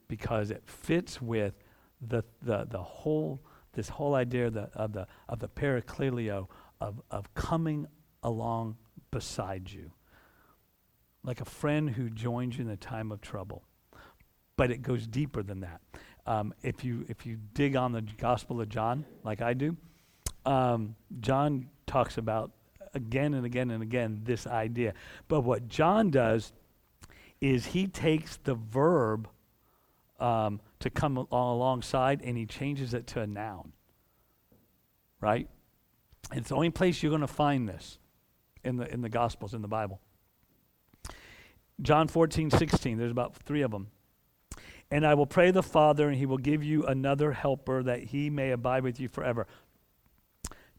Because it fits with the the the whole this whole idea of the of the of the parakleio of, of coming along beside you. Like a friend who joins you in the time of trouble. But it goes deeper than that. Um, if you if you dig on the Gospel of John, like I do, um, John talks about again and again and again this idea. But what John does is he takes the verb um, to come al- alongside and he changes it to a noun, right? It's the only place you're going to find this in the in the Gospels, in the Bible. John fourteen, sixteen, there's about three of them. And I will pray the Father, and he will give you another helper that he may abide with you forever.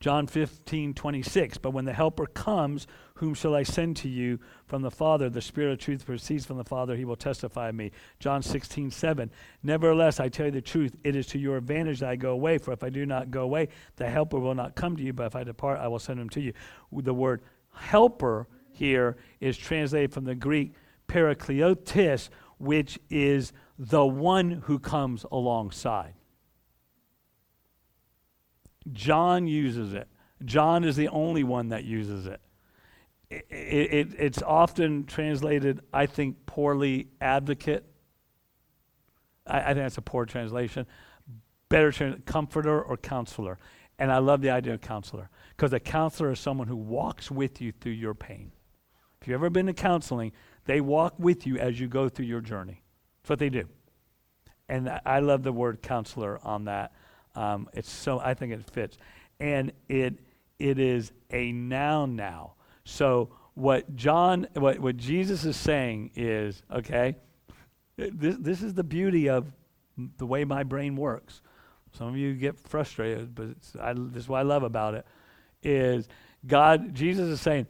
John fifteen twenty-six, but when the Helper comes, whom shall I send to you from the Father? The Spirit of truth proceeds from the Father. He will testify of me. John sixteen seven, nevertheless, I tell you the truth. It is to your advantage that I go away. For if I do not go away, the Helper will not come to you. But if I depart, I will send him to you. The word helper here is translated from the Greek parakleotis, which is the one who comes alongside. John uses it. John is the only one that uses it. It, it. It's often translated, I think, poorly, advocate. I, I think that's a poor translation. Better translation, comforter or counselor. And I love the idea of counselor, because a counselor is someone who walks with you through your pain. If you've ever been to counseling, they walk with you as you go through your journey. That's what they do. And I, I love the word counselor on that. Um, it's so I think it fits, and it it is a noun now. So what John, what, what Jesus is saying is, okay, this this is the beauty of the way my brain works. Some of you get frustrated, but it's, I, this is what I love about it. Is God? Jesus is saying,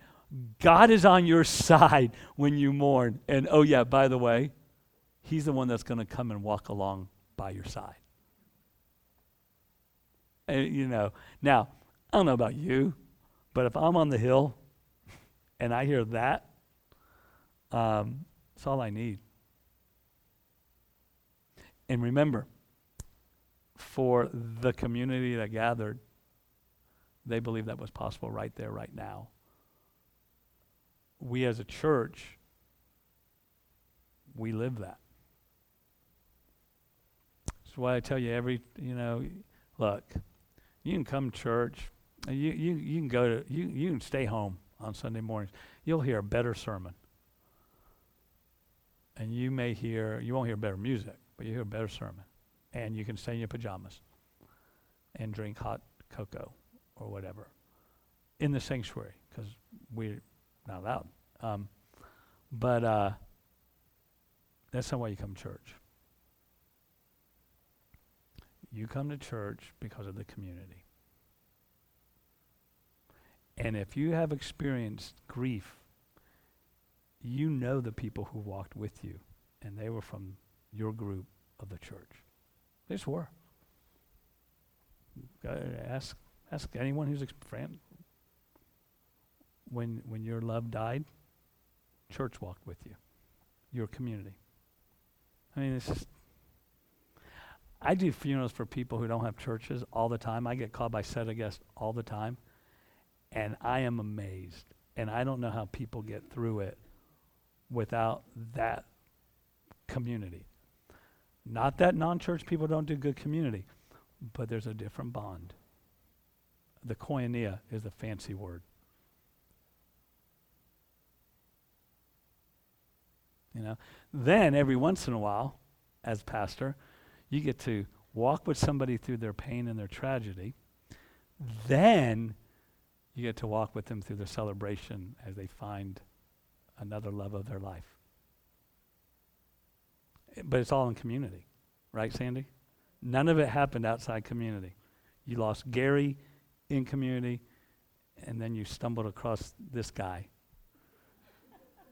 God is on your side when you mourn, and oh yeah, by the way, He's the one that's going to come and walk along by your side. Uh, you know, now, I don't know about you, but if I'm on the hill and I hear that, um, that's all I need. And remember, for the community that gathered, they believed that was possible right there, right now. We as a church, we live that. That's why I tell you every, you know, look, you can come to church. You you you can go to you you can stay home on Sunday mornings. You'll hear a better sermon, and you may hear you won't hear better music, but you hear a better sermon. And you can stay in your pajamas and drink hot cocoa or whatever in the sanctuary because we're not allowed. Um, but uh, that's not why you come to church. You come to church because of the community. And if you have experienced grief, you know the people who walked with you, and they were from your group of the church. They just were. Ask ask anyone who's experienced. When when your love died, church walked with you, your community. I mean, it's just. I do funerals for people who don't have churches all the time. I get called by set of guests all the time, and I am amazed. And I don't know how people get through it without that community. Not that non-church people don't do good community, but there's a different bond. The koinonia is the fancy word. You know, then every once in a while, as pastor, you get to walk with somebody through their pain and their tragedy. Then you get to walk with them through their celebration as they find another love of their life. But it's all in community, right, Sandy? None of it happened outside community. You lost Gary in community, and then you stumbled across this guy,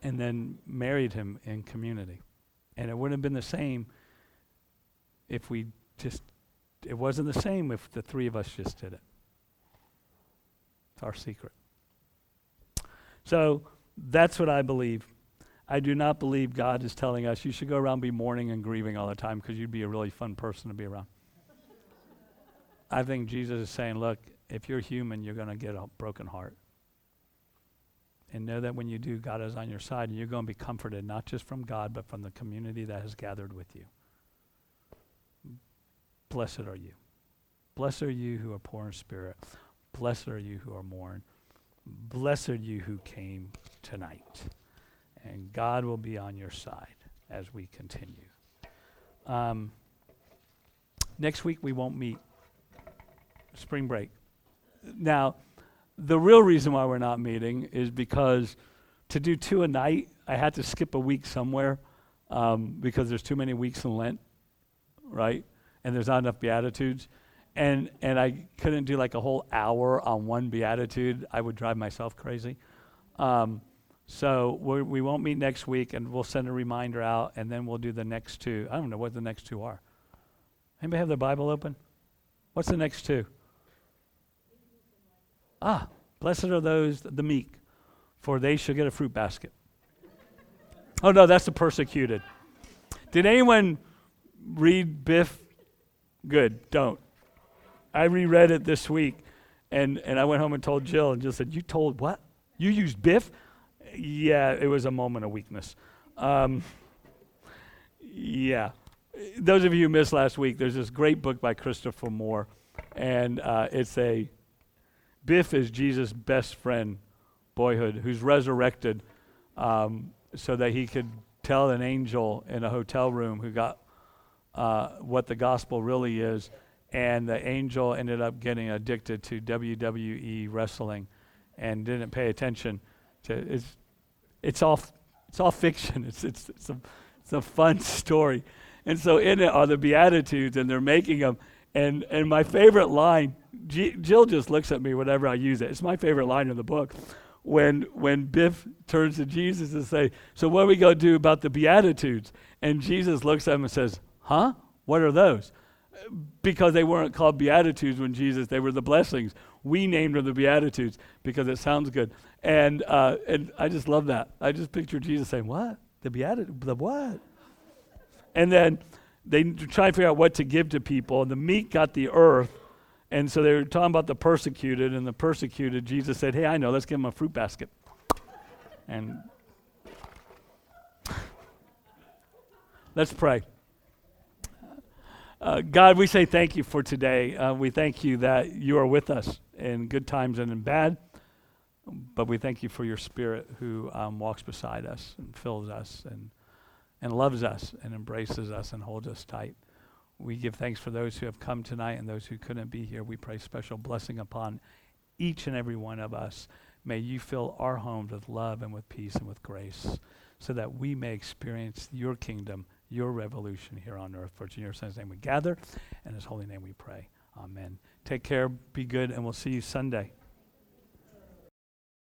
and then married him in community. And it wouldn't have been the same if we just, it wasn't the same if the three of us just did it. It's our secret. So that's what I believe. I do not believe God is telling us you should go around be mourning and grieving all the time because you'd be a really fun person to be around. I think Jesus is saying, look, if you're human, you're going to get a broken heart. And know that when you do, God is on your side, and you're going to be comforted not just from God, but from the community that has gathered with you. Blessed are you. Blessed are you who are poor in spirit. Blessed are you who are mourn. Blessed are you who came tonight. And God will be on your side as we continue. Um, next week we won't meet. Spring break. Now, the real reason why we're not meeting is because to do two a night, I had to skip a week somewhere um, because there's too many weeks in Lent, right? And there's not enough Beatitudes, and and I couldn't do like a whole hour on one beatitude. I would drive myself crazy. Um, so we're, we won't meet next week, and we'll send a reminder out, and then we'll do the next two. I don't know what the next two are. Anybody have their Bible open? What's the next two? Ah, blessed are those, the meek, for they shall get a fruit basket. Oh, no, that's the persecuted. Did anyone read Biff? Good, don't. I reread it this week, and, and I went home and told Jill, and Jill said, you told what? You used Biff? Yeah, it was a moment of weakness. Um, yeah. Those of you who missed last week, there's this great book by Christopher Moore, and uh, it's a, Biff is Jesus' best friend, boyhood, who's resurrected um, so that he could tell an angel in a hotel room who got uh, what the gospel really is, and the angel ended up getting addicted to W W E wrestling and didn't pay attention to, it's, it's all, it's all fiction. It's, it's, it's a, it's a fun story. And so in it are the Beatitudes, and they're making them. And and my favorite line, G- Jill just looks at me whenever I use it. It's my favorite line in the book. When when Biff turns to Jesus and say, so what are we going to do about the Beatitudes? And Jesus looks at him and says, huh? What are those? Because they weren't called Beatitudes when Jesus, they were the blessings. We named them the Beatitudes because it sounds good. And uh, and I just love that. I just picture Jesus saying, what? The Beatitudes, the what? And then they try to figure out what to give to people. And the meek got the earth. And so they were talking about the persecuted. And the persecuted, Jesus said, hey, I know, let's give them a fruit basket. And let's pray. Uh, God, we say thank you for today. Uh, we thank you that you are with us in good times and in bad. But we thank you for your Spirit who um, walks beside us and fills us and and loves us and embraces us and holds us tight. We give thanks for those who have come tonight and those who couldn't be here. We pray special blessing upon each and every one of us. May you fill our homes with love and with peace and with grace so that we may experience your kingdom, your revolution here on earth. For in your Son's name we gather, and in his holy name we pray. Amen. Take care, be good, and we'll see you Sunday.